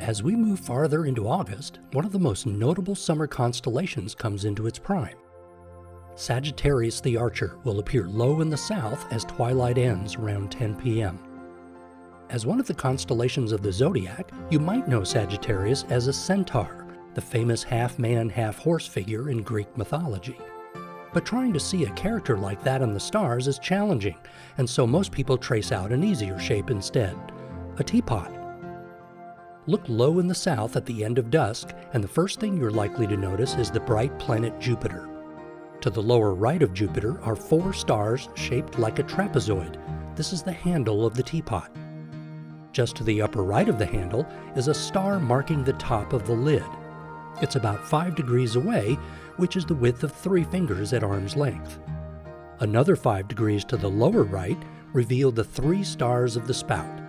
As we move farther into August, one of the most notable summer constellations comes into its prime. Sagittarius the Archer will appear low in the south as twilight ends around 10 p.m. As one of the constellations of the zodiac, you might know Sagittarius as a centaur, the famous half-man, half-horse figure in Greek mythology. But trying to see a character like that in the stars is challenging, and so most people trace out an easier shape instead, a teapot. Look low in the south at the end of dusk, and the first thing you're likely to notice is the bright planet Jupiter. To the lower right of Jupiter are four stars shaped like a trapezoid. This is the handle of the teapot. Just to the upper right of the handle is a star marking the top of the lid. It's about 5 degrees away, which is the width of 3 fingers at arm's length. Another 5 degrees to the lower right reveal the 3 stars of the spout.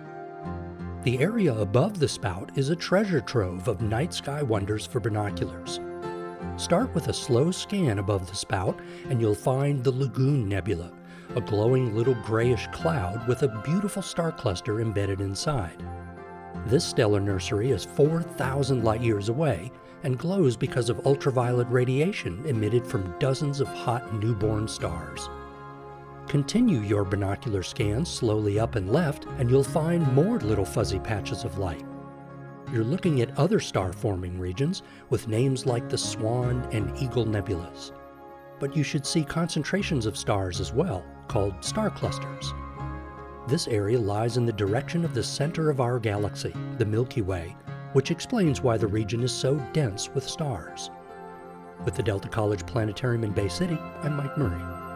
The area above the spout is a treasure trove of night sky wonders for binoculars. Start with a slow scan above the spout and you'll find the Lagoon Nebula, a glowing little grayish cloud with a beautiful star cluster embedded inside. This stellar nursery is 4,000 light-years away and glows because of ultraviolet radiation emitted from dozens of hot newborn stars. Continue your binocular scan slowly up and left, and you'll find more little fuzzy patches of light. You're looking at other star-forming regions with names like the Swan and Eagle Nebulas. But you should see concentrations of stars as well, called star clusters. This area lies in the direction of the center of our galaxy, the Milky Way, which explains why the region is so dense with stars. With the Delta College Planetarium in Bay City, I'm Mike Murray.